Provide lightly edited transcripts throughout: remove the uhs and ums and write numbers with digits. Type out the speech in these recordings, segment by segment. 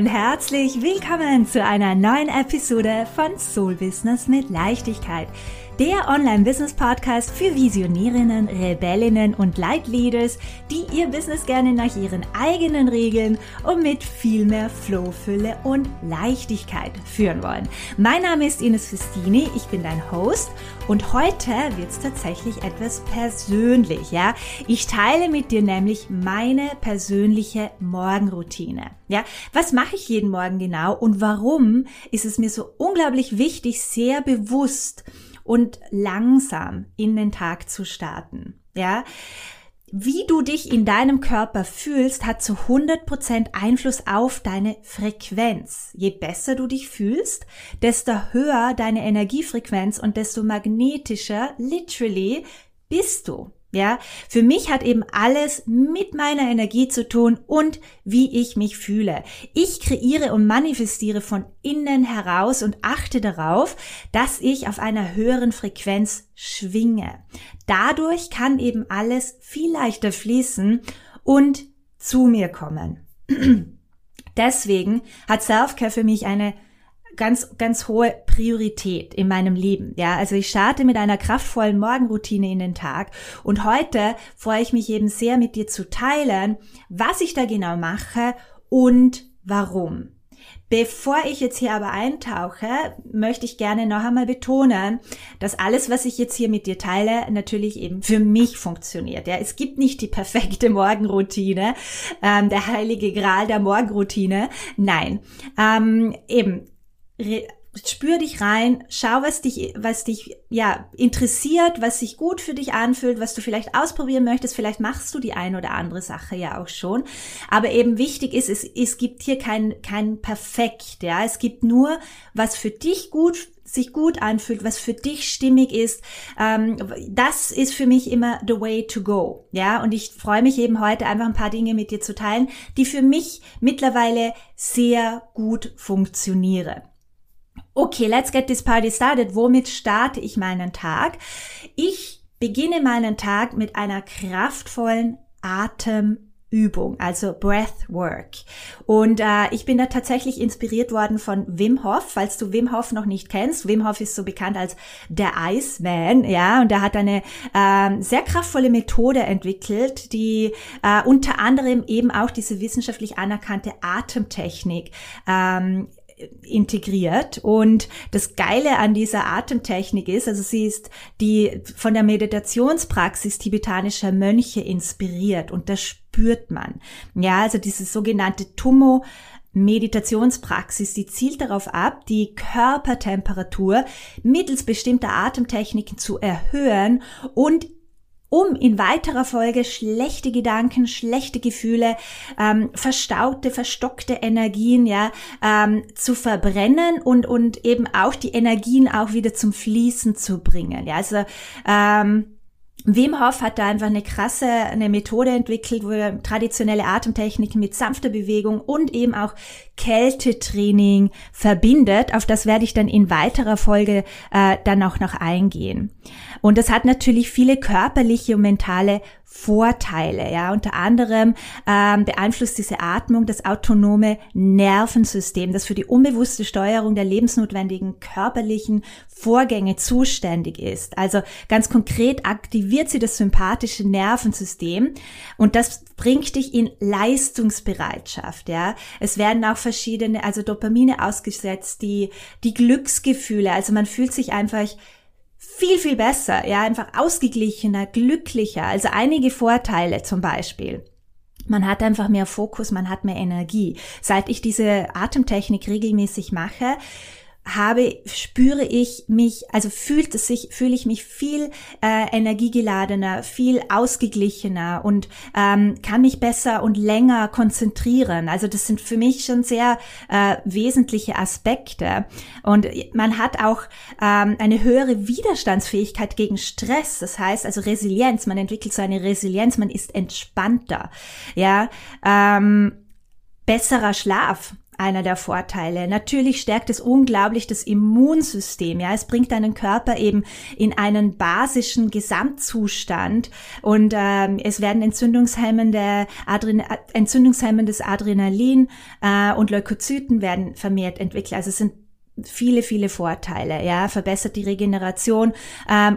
und herzlich willkommen zu einer neuen Episode von Soul Business mit Leichtigkeit, der Online-Business-Podcast für Visionärinnen, Rebellinnen und Leitleaders, die ihr Business gerne nach ihren eigenen Regeln und mit viel mehr Flow, Fülle und Leichtigkeit führen wollen. Mein Name ist Ines Festini, ich bin dein Host und heute wird's tatsächlich etwas persönlich, ja? Ich teile mit dir nämlich meine persönliche Morgenroutine, ja? Was mache ich jeden Morgen genau und warum ist es mir so unglaublich wichtig, sehr bewusst und langsam in den Tag zu starten, ja? Wie du dich in deinem Körper fühlst, hat zu 100% Einfluss auf deine Frequenz. Je besser du dich fühlst, desto höher deine Energiefrequenz und desto magnetischer, literally, bist du, ja? Für mich hat eben alles mit meiner Energie zu tun und wie ich mich fühle. Ich kreiere und manifestiere von innen heraus und achte darauf, dass ich auf einer höheren Frequenz schwinge. Dadurch kann eben alles viel leichter fließen und zu mir kommen. Deswegen hat Self-Care für mich eine ganz, ganz hohe Priorität in meinem Leben. Ja, also ich starte mit einer kraftvollen Morgenroutine in den Tag und heute freue ich mich eben sehr, mit dir zu teilen, was ich da genau mache und warum. Bevor ich jetzt hier aber eintauche, möchte ich gerne noch einmal betonen, dass alles, was ich jetzt hier mit dir teile, natürlich eben für mich funktioniert. Ja, es gibt nicht die perfekte Morgenroutine, der heilige Gral der Morgenroutine. Nein, spür dich rein, schau, was dich interessiert, was sich gut für dich anfühlt, was du vielleicht ausprobieren möchtest. Vielleicht machst du die ein oder andere Sache ja auch schon. Aber eben wichtig ist, es gibt hier kein Perfekt, ja. Es gibt nur, was für dich sich gut anfühlt, was für dich stimmig ist. Das ist für mich immer the way to go, ja. Und ich freue mich eben heute einfach ein paar Dinge mit dir zu teilen, die für mich mittlerweile sehr gut funktionieren. Okay, let's get this party started. Womit starte ich meinen Tag? Ich beginne meinen Tag mit einer kraftvollen Atemübung, also Breathwork. Und ich bin da tatsächlich inspiriert worden von Wim Hof. Falls du Wim Hof noch nicht kennst, Wim Hof ist so bekannt als der Iceman, ja, und er hat eine sehr kraftvolle Methode entwickelt, die unter anderem eben auch diese wissenschaftlich anerkannte Atemtechnik integriert. Und das Geile an dieser Atemtechnik ist, also sie ist die von der Meditationspraxis tibetanischer Mönche inspiriert und das spürt man. Ja, also diese sogenannte Tummo-Meditationspraxis, die zielt darauf ab, die Körpertemperatur mittels bestimmter Atemtechniken zu erhöhen und um in weiterer Folge schlechte Gedanken, schlechte Gefühle, verstaute, verstockte Energien, ja, zu verbrennen und eben auch die Energien auch wieder zum Fließen zu bringen, ja, also, Wim Hof hat da einfach eine Methode entwickelt, wo er traditionelle Atemtechniken mit sanfter Bewegung und eben auch Kältetraining verbindet. Auf das werde ich dann in weiterer Folge dann auch noch eingehen. Und das hat natürlich viele körperliche und mentale Vorteile, ja. Unter anderem beeinflusst diese Atmung das autonome Nervensystem, das für die unbewusste Steuerung der lebensnotwendigen körperlichen Vorgänge zuständig ist. Also ganz konkret aktiviert sie das sympathische Nervensystem und das bringt dich in Leistungsbereitschaft, ja. Es werden auch verschiedene, also Dopamine ausgesetzt, die Glücksgefühle, also man fühlt sich einfach viel, viel besser, ja, einfach ausgeglichener, glücklicher, also einige Vorteile zum Beispiel. Man hat einfach mehr Fokus, man hat mehr Energie. Seit ich diese Atemtechnik regelmäßig mache, fühle ich mich viel energiegeladener, viel ausgeglichener und kann mich besser und länger konzentrieren. Also das sind für mich schon sehr wesentliche Aspekte. Und man hat auch eine höhere Widerstandsfähigkeit gegen Stress. Das heißt also Resilienz. Man entwickelt so eine Resilienz. Man ist entspannter. Ja, besserer Schlaf. einer der Vorteile. Natürlich stärkt es unglaublich das Immunsystem. Ja, es bringt deinen Körper eben in einen basischen Gesamtzustand und es werden entzündungshemmendes Adrenalin und Leukozyten werden vermehrt entwickelt. Also es sind viele Vorteile, ja, verbessert die Regeneration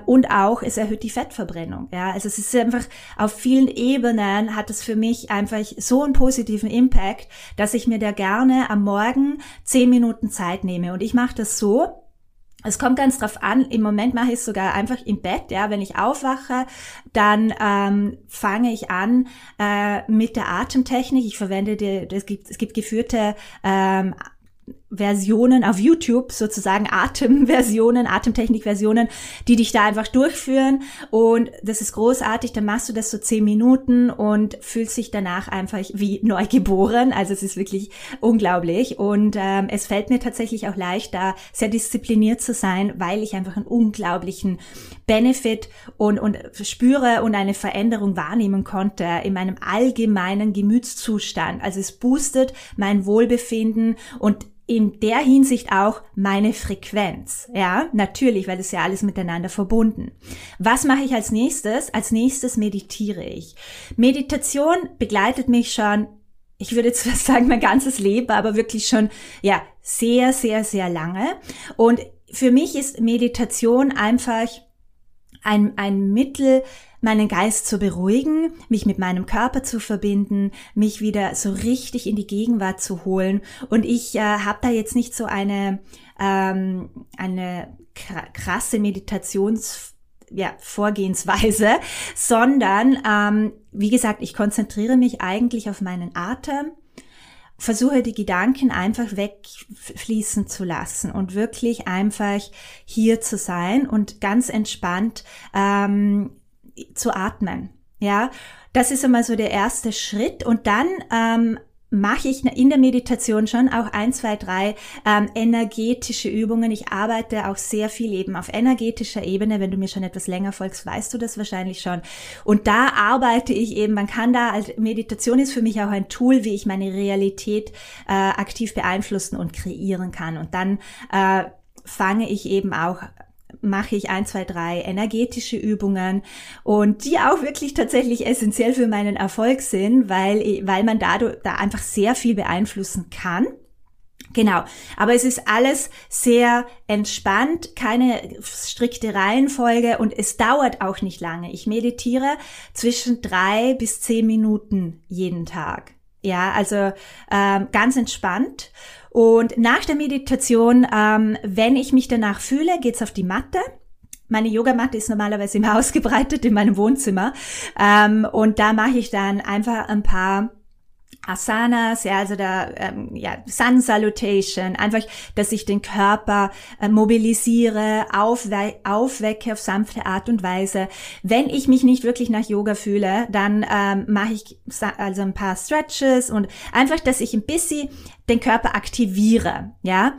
und auch es erhöht die Fettverbrennung, ja, also es ist einfach auf vielen Ebenen hat es für mich einfach so einen positiven Impact, dass ich mir da gerne am Morgen 10 Minuten Zeit nehme und ich mache das so. Es kommt ganz drauf an, im Moment mache ich es sogar einfach im Bett, ja, wenn ich aufwache, dann fange ich an mit der Atemtechnik, ich verwende es gibt geführte Versionen auf YouTube, sozusagen Atemtechnik-Versionen, die dich da einfach durchführen und das ist großartig, dann machst du das so 10 Minuten und fühlst dich danach einfach wie neu geboren, also es ist wirklich unglaublich und es fällt mir tatsächlich auch leicht, da sehr diszipliniert zu sein, weil ich einfach einen unglaublichen Benefit und spüre und eine Veränderung wahrnehmen konnte in meinem allgemeinen Gemütszustand, also es boostet mein Wohlbefinden und in der Hinsicht auch meine Frequenz, ja, natürlich, weil es ja alles miteinander verbunden. Was mache ich als nächstes? Als nächstes meditiere ich. Meditation begleitet mich schon, ich würde jetzt fast sagen, mein ganzes Leben, aber wirklich schon, ja, sehr lange. Und für mich ist Meditation einfach ein Mittel, meinen Geist zu beruhigen, mich mit meinem Körper zu verbinden, mich wieder so richtig in die Gegenwart zu holen. Und ich habe da jetzt nicht so eine krasse Vorgehensweise, sondern wie gesagt, ich konzentriere mich eigentlich auf meinen Atem, versuche die Gedanken einfach wegfließen zu lassen und wirklich einfach hier zu sein und ganz entspannt zu atmen, ja, das ist immer so der erste Schritt und dann mache ich in der Meditation schon auch 1, 2, 3 energetische Übungen. Ich arbeite auch sehr viel eben auf energetischer Ebene. Wenn du mir schon etwas länger folgst, weißt du das wahrscheinlich schon. Und da arbeite ich eben, Meditation ist für mich auch ein Tool, wie ich meine Realität aktiv beeinflussen und kreieren kann. Und dann mache ich 1, 2, 3 energetische Übungen und die auch wirklich tatsächlich essentiell für meinen Erfolg sind, weil man dadurch da einfach sehr viel beeinflussen kann. Genau, aber es ist alles sehr entspannt, keine strikte Reihenfolge und es dauert auch nicht lange. Ich meditiere zwischen 3 bis 10 Minuten jeden Tag. Ja, also ganz entspannt. Und nach der Meditation, wenn ich mich danach fühle, geht's auf die Matte. Meine Yogamatte ist normalerweise immer ausgebreitet in meinem Wohnzimmer. Und da mache ich dann einfach ein paar Asanas, ja, also da, Sun Salutation, einfach, dass ich den Körper mobilisiere, aufwecke auf sanfte Art und Weise. Wenn ich mich nicht wirklich nach Yoga fühle, dann mache ich also ein paar Stretches und einfach, dass ich ein bisschen den Körper aktiviere, ja.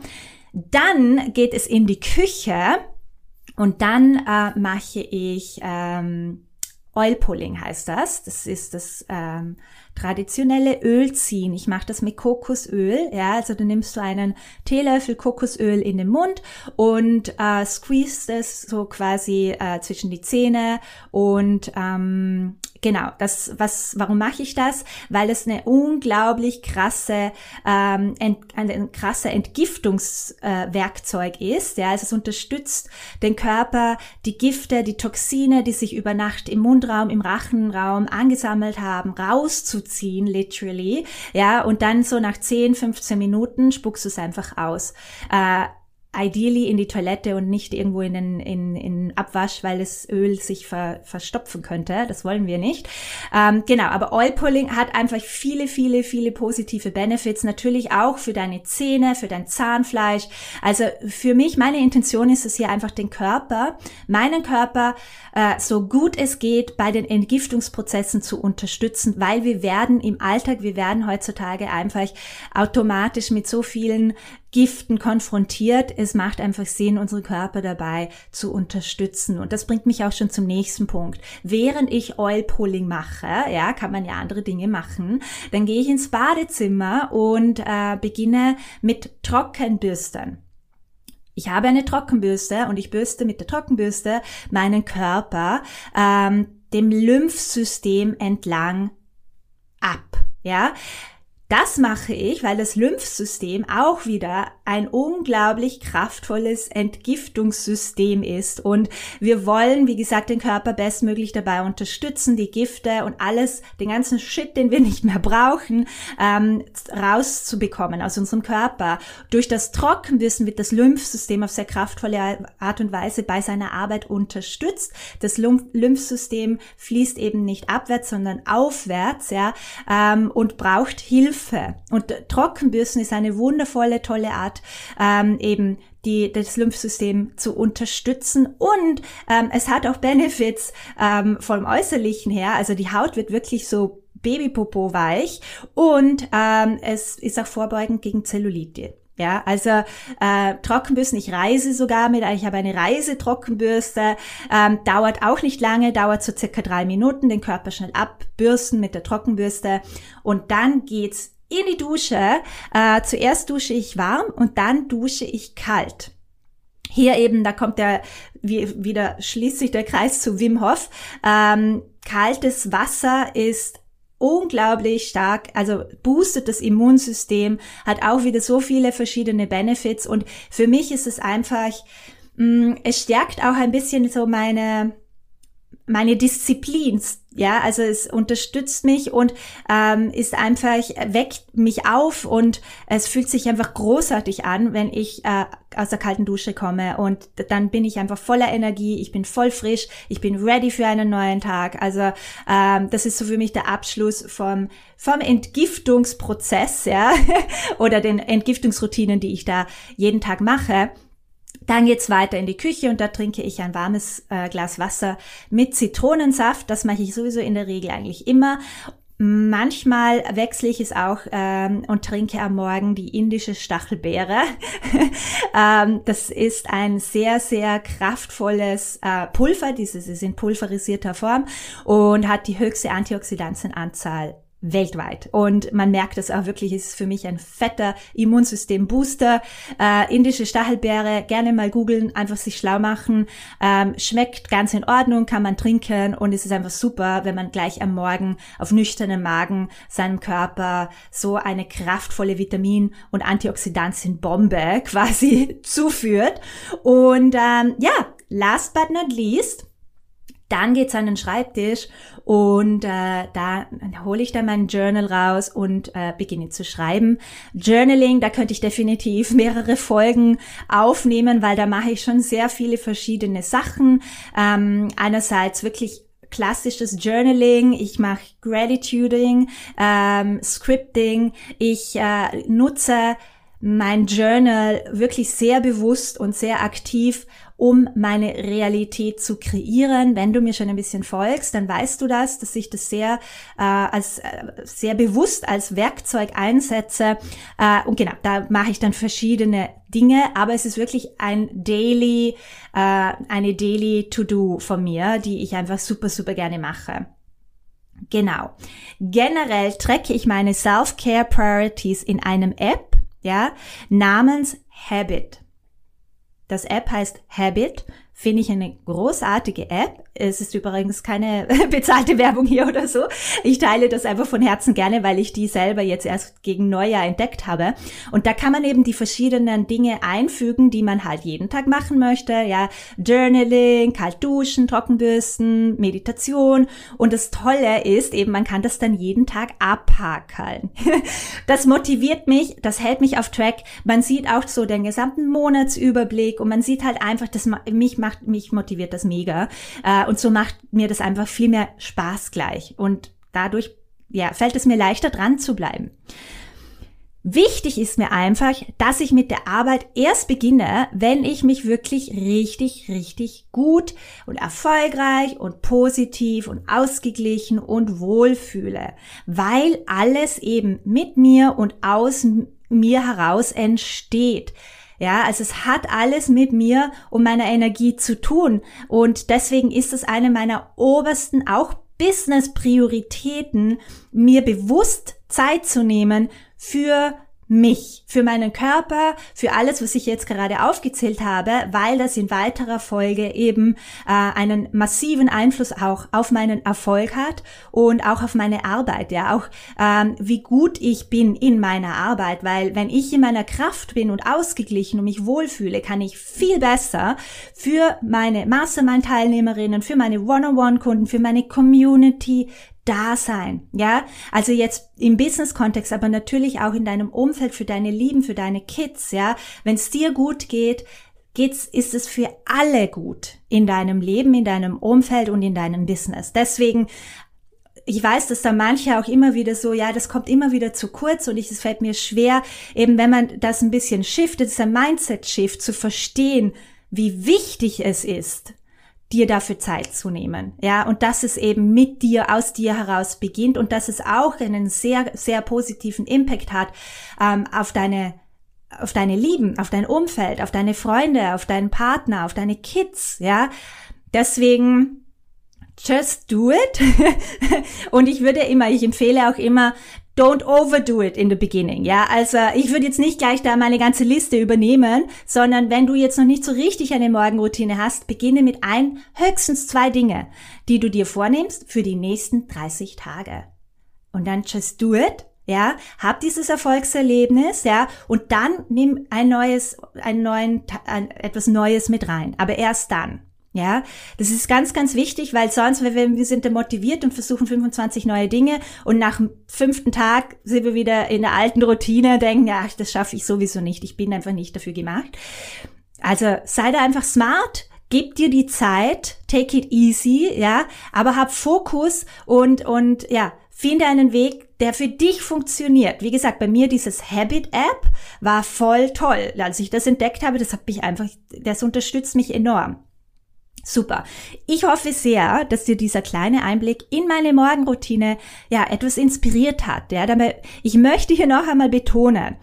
Dann geht es in die Küche und dann mache ich, Oil Pulling heißt das. Das ist das traditionelle Ölziehen. Ich mache das mit Kokosöl. Ja, also du nimmst so einen Teelöffel Kokosöl in den Mund und squeeze das so quasi zwischen die Zähne und genau. Warum mache ich das? Weil es eine unglaublich krasse, ein krasser Entgiftungswerkzeug ist. Ja, also es unterstützt den Körper, die Gifte, die Toxine, die sich über Nacht im Mundraum, im Rachenraum angesammelt haben, rauszuziehen, literally. Ja, und dann so nach 10, 15 Minuten spuckst du es einfach aus. Ideally in die Toilette und nicht irgendwo in Abwasch, weil das Öl sich verstopfen könnte. Das wollen wir nicht. Genau, aber Oil Pulling hat einfach viele positive Benefits. Natürlich auch für deine Zähne, für dein Zahnfleisch. Also für mich, meine Intention ist es hier einfach meinen Körper, so gut es geht, bei den Entgiftungsprozessen zu unterstützen, weil wir werden heutzutage einfach automatisch mit so vielen Giften konfrontiert. Es macht einfach Sinn, unsere Körper dabei zu unterstützen. Und das bringt mich auch schon zum nächsten Punkt. Während ich Oil-Pulling mache, ja, kann man ja andere Dinge machen, dann gehe ich ins Badezimmer und beginne mit Trockenbürsten. Ich habe eine Trockenbürste und ich bürste mit der Trockenbürste meinen Körper dem Lymphsystem entlang ab, ja. Das mache ich, weil das Lymphsystem auch wieder ein unglaublich kraftvolles Entgiftungssystem ist und wir wollen, wie gesagt, den Körper bestmöglich dabei unterstützen, die Gifte und alles, den ganzen Shit, den wir nicht mehr brauchen, rauszubekommen aus unserem Körper. Durch das Trockenbürsten wird das Lymphsystem auf sehr kraftvolle Art und Weise bei seiner Arbeit unterstützt. Das Lymphsystem fließt eben nicht abwärts, sondern aufwärts, ja, und braucht Hilfe. Und Trockenbürsten ist eine wundervolle, tolle Art, eben das Lymphsystem zu unterstützen und es hat auch Benefits vom Äußerlichen her, also die Haut wird wirklich so Babypopo weich und es ist auch vorbeugend gegen Zellulite. Ja, also Trockenbürsten, ich reise sogar mit, ich habe eine Reisetrockenbürste, dauert auch nicht lange, dauert so circa 3 Minuten, den Körper schnell abbürsten mit der Trockenbürste und dann geht's in die Dusche. Zuerst dusche ich warm und dann dusche ich kalt. Hier eben, da kommt wieder schließt sich der Kreis zu Wim Hof. Kaltes Wasser ist unglaublich stark, also boostet das Immunsystem, hat auch wieder so viele verschiedene Benefits und für mich ist es einfach, es stärkt auch ein bisschen so meine Disziplin, ja, also es unterstützt mich und ist einfach, weckt mich auf und es fühlt sich einfach großartig an, wenn ich aus der kalten Dusche komme und dann bin ich einfach voller Energie, ich bin voll frisch, ich bin ready für einen neuen Tag, also das ist so für mich der Abschluss vom Entgiftungsprozess, ja, oder den Entgiftungsroutinen, die ich da jeden Tag mache. Dann geht's weiter in die Küche und da trinke ich ein warmes Glas Wasser mit Zitronensaft. Das mache ich sowieso in der Regel eigentlich immer. Manchmal wechsle ich es auch und trinke am Morgen die indische Stachelbeere. Das ist ein sehr, sehr kraftvolles Pulver. Dieses ist in pulverisierter Form und hat die höchste Antioxidantienanzahl weltweit. Und man merkt das auch wirklich, ist für mich ein fetter Immunsystem-Booster. Indische Stachelbeere, gerne mal googeln, einfach sich schlau machen. Schmeckt ganz in Ordnung, kann man trinken und es ist einfach super, wenn man gleich am Morgen auf nüchternem Magen seinem Körper so eine kraftvolle Vitamin- und Antioxidantien-Bombe quasi zuführt. Und ja, last but not least, dann geht's an den Schreibtisch und da hole ich dann mein Journal raus und beginne zu schreiben. Journaling, da könnte ich definitiv mehrere Folgen aufnehmen, weil da mache ich schon sehr viele verschiedene Sachen. Einerseits wirklich klassisches Journaling, ich mache Gratituding, Scripting, ich nutze mein Journal wirklich sehr bewusst und sehr aktiv, um meine Realität zu kreieren. Wenn du mir schon ein bisschen folgst, dann weißt du das, dass ich das sehr sehr bewusst als Werkzeug einsetze. Und genau, da mache ich dann verschiedene Dinge, aber es ist wirklich eine Daily To-Do von mir, die ich einfach super, super gerne mache. Genau. Generell tracke ich meine Self-Care Priorities in einem App, ja, namens Habit. Das App heißt Habit, finde ich eine großartige App. Es ist übrigens keine bezahlte Werbung hier oder so. Ich teile das einfach von Herzen gerne, weil ich die selber jetzt erst gegen Neujahr entdeckt habe. Und da kann man eben die verschiedenen Dinge einfügen, die man halt jeden Tag machen möchte. Ja, Journaling, kalt duschen, Trockenbürsten, Meditation. Und das Tolle ist eben, man kann das dann jeden Tag abhakeln. Das motiviert mich, das hält mich auf Track. Man sieht auch so den gesamten Monatsüberblick und man sieht halt einfach, dass mich motiviert das mega. Und so macht mir das einfach viel mehr Spaß gleich. Und dadurch, ja, fällt es mir leichter, dran zu bleiben. Wichtig ist mir einfach, dass ich mit der Arbeit erst beginne, wenn ich mich wirklich richtig, richtig gut und erfolgreich und positiv und ausgeglichen und wohl fühle. Weil alles eben mit mir und aus mir heraus entsteht. Ja, also es hat alles mit mir und meiner Energie zu tun und deswegen ist es eine meiner obersten auch Business-Prioritäten, mir bewusst Zeit zu nehmen für mich, für meinen Körper, für alles, was ich jetzt gerade aufgezählt habe, weil das in weiterer Folge eben einen massiven Einfluss auch auf meinen Erfolg hat und auch auf meine Arbeit, ja, auch wie gut ich bin in meiner Arbeit, weil wenn ich in meiner Kraft bin und ausgeglichen und mich wohlfühle, kann ich viel besser für meine Mastermind-Teilnehmerinnen, für meine One-on-One-Kunden, für meine Community da sein, ja, also jetzt im Business-Kontext, aber natürlich auch in deinem Umfeld, für deine Lieben, für deine Kids, ja, wenn es dir gut geht, ist es für alle gut in deinem Leben, in deinem Umfeld und in deinem Business. Deswegen, ich weiß, dass da manche auch immer wieder so, ja, das kommt immer wieder zu kurz und es fällt mir schwer, eben wenn man das ein bisschen shiftet, dieser Mindset-Shift zu verstehen, wie wichtig es ist, dir dafür Zeit zu nehmen, ja, und dass es eben mit dir, aus dir heraus beginnt und dass es auch einen sehr, sehr positiven Impact hat auf deine Lieben, auf dein Umfeld, auf deine Freunde, auf deinen Partner, auf deine Kids, ja, deswegen just do it und ich empfehle auch immer, don't overdo it in the beginning, ja, also ich würde jetzt nicht gleich da meine ganze Liste übernehmen, sondern wenn du jetzt noch nicht so richtig eine Morgenroutine hast, beginne mit höchstens 2 Dinge, die du dir vornimmst für die nächsten 30 Tage und dann just do it, ja, hab dieses Erfolgserlebnis, ja, und dann nimm etwas Neues mit rein, aber erst dann. Ja, das ist ganz, ganz wichtig, weil sonst, wir sind da motiviert und versuchen 25 neue Dinge und nach dem 5. Tag sind wir wieder in der alten Routine, denken, ja, das schaffe ich sowieso nicht, ich bin einfach nicht dafür gemacht. Also sei da einfach smart, gib dir die Zeit, take it easy, ja, aber hab Fokus und ja, finde einen Weg, der für dich funktioniert. Wie gesagt, bei mir dieses Habit-App war voll toll. Als ich das entdeckt habe, das unterstützt mich enorm. Super. Ich hoffe sehr, dass dir dieser kleine Einblick in meine Morgenroutine ja etwas inspiriert hat. Ja, ich möchte hier noch einmal betonen,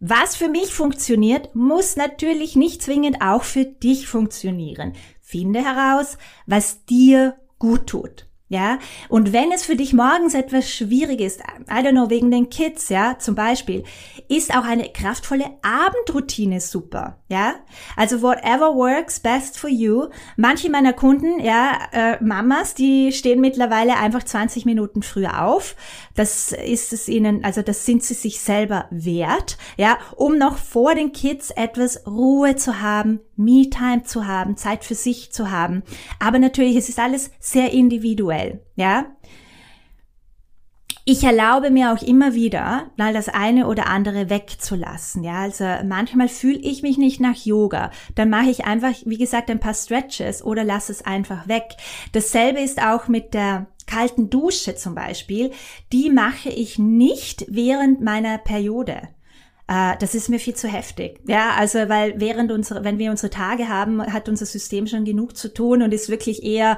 was für mich funktioniert, muss natürlich nicht zwingend auch für dich funktionieren. Finde heraus, was dir gut tut. Ja, und wenn es für dich morgens etwas schwierig ist, I don't know, wegen den Kids, ja, zum Beispiel, ist auch eine kraftvolle Abendroutine super, ja, also whatever works best for you. Manche meiner Kunden, ja, Mamas, die stehen mittlerweile einfach 20 Minuten früher auf, das sind sie sich selber wert, ja, um noch vor den Kids etwas Ruhe zu haben, Me-Time zu haben, Zeit für sich zu haben, aber natürlich, es ist alles sehr individuell. Ja, ich erlaube mir auch immer wieder, mal das eine oder andere wegzulassen. Ja, also manchmal fühle ich mich nicht nach Yoga, dann mache ich einfach, wie gesagt, ein paar Stretches oder lasse es einfach weg. Dasselbe ist auch mit der kalten Dusche zum Beispiel. Die mache ich nicht während meiner Periode. Das ist mir viel zu heftig. Ja, also weil wenn wir unsere Tage haben, hat unser System schon genug zu tun und ist wirklich eher,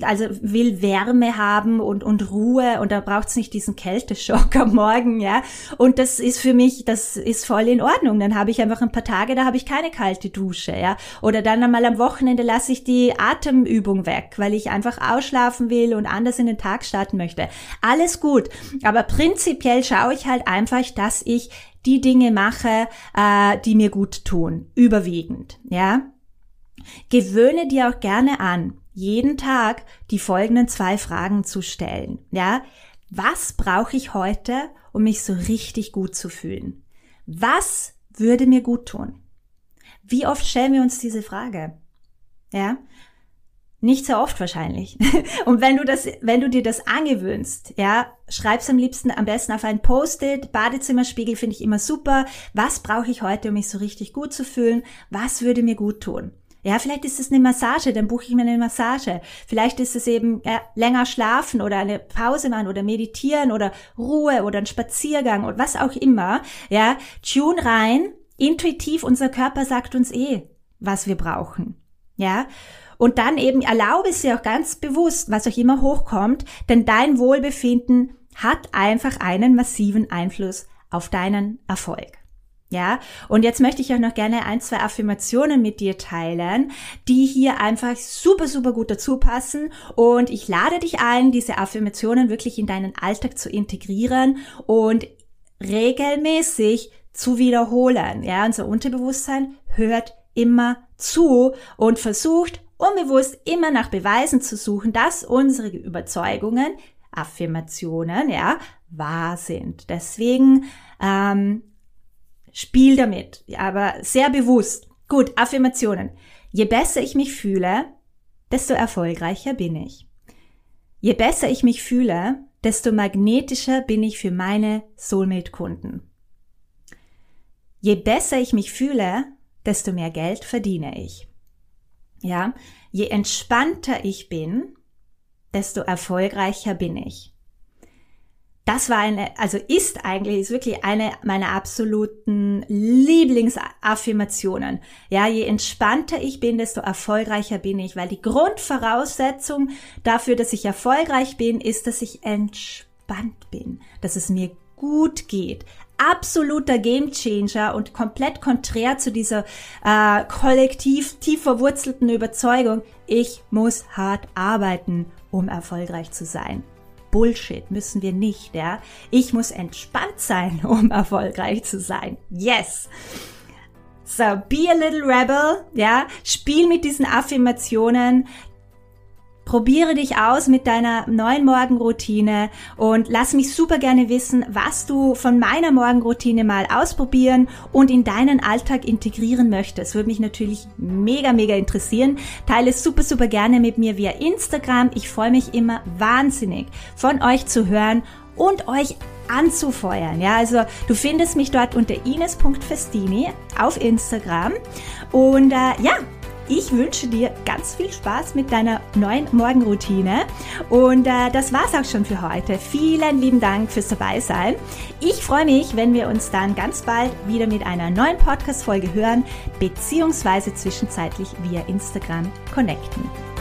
also will Wärme haben und Ruhe und da braucht's nicht diesen Kälteschock am Morgen, ja. Und das ist für mich, das ist voll in Ordnung. Dann habe ich einfach ein paar Tage, da habe ich keine kalte Dusche, ja. Oder dann einmal am Wochenende lasse ich die Atemübung weg, weil ich einfach ausschlafen will und anders in den Tag starten möchte. Alles gut. Aber prinzipiell schaue ich halt einfach, dass ich die Dinge mache, die mir gut tun. Überwiegend, ja. Gewöhne dir auch gerne an, jeden Tag die folgenden 2 Fragen zu stellen. Ja, was brauche ich heute, um mich so richtig gut zu fühlen? Was würde mir gut tun? Wie oft stellen wir uns diese Frage? Ja, nicht so oft wahrscheinlich. Und wenn du dir das angewöhnst, ja, schreib's am besten auf ein Post-it. Badezimmerspiegel finde ich immer super. Was brauche ich heute, um mich so richtig gut zu fühlen? Was würde mir gut tun? Ja, vielleicht ist es eine Massage, dann buche ich mir eine Massage. Vielleicht ist es eben länger schlafen oder eine Pause machen oder meditieren oder Ruhe oder ein Spaziergang und was auch immer. Ja, tune rein, intuitiv, unser Körper sagt uns was wir brauchen. Ja, und dann eben erlaube es dir auch ganz bewusst, was auch immer hochkommt, denn dein Wohlbefinden hat einfach einen massiven Einfluss auf deinen Erfolg. Ja, und jetzt möchte ich auch noch gerne 1, 2 Affirmationen mit dir teilen, die hier einfach super, super gut dazu passen. Und ich lade dich ein, diese Affirmationen wirklich in deinen Alltag zu integrieren und regelmäßig zu wiederholen. Ja, unser Unterbewusstsein hört immer zu und versucht unbewusst immer nach Beweisen zu suchen, dass unsere Überzeugungen, Affirmationen, ja, wahr sind. Deswegen, spiel damit, aber sehr bewusst. Gut, Affirmationen. Je besser ich mich fühle, desto erfolgreicher bin ich. Je besser ich mich fühle, desto magnetischer bin ich für meine Soulmate-Kunden. Je besser ich mich fühle, desto mehr Geld verdiene ich. Ja, je entspannter ich bin, desto erfolgreicher bin ich. Das war ist wirklich eine meiner absoluten Lieblingsaffirmationen. Ja, je entspannter ich bin, desto erfolgreicher bin ich, weil die Grundvoraussetzung dafür, dass ich erfolgreich bin, ist, dass ich entspannt bin, dass es mir gut geht. Absoluter Gamechanger und komplett konträr zu dieser kollektiv tief verwurzelten Überzeugung, ich muss hart arbeiten, um erfolgreich zu sein. Bullshit, müssen wir nicht, ja. Ich muss entspannt sein, um erfolgreich zu sein. Yes! So, be a little rebel, ja. Spiel mit diesen Affirmationen. Probiere dich aus mit deiner neuen Morgenroutine und lass mich super gerne wissen, was du von meiner Morgenroutine mal ausprobieren und in deinen Alltag integrieren möchtest. Würde mich natürlich mega, mega interessieren. Teile es super, super gerne mit mir via Instagram. Ich freue mich immer wahnsinnig, von euch zu hören und euch anzufeuern. Ja, also du findest mich dort unter ines.festini auf Instagram und ich wünsche dir ganz viel Spaß mit deiner neuen Morgenroutine und das war's auch schon für heute. Vielen lieben Dank fürs Dabeisein. Ich freue mich, wenn wir uns dann ganz bald wieder mit einer neuen Podcast-Folge hören, beziehungsweise zwischenzeitlich via Instagram connecten.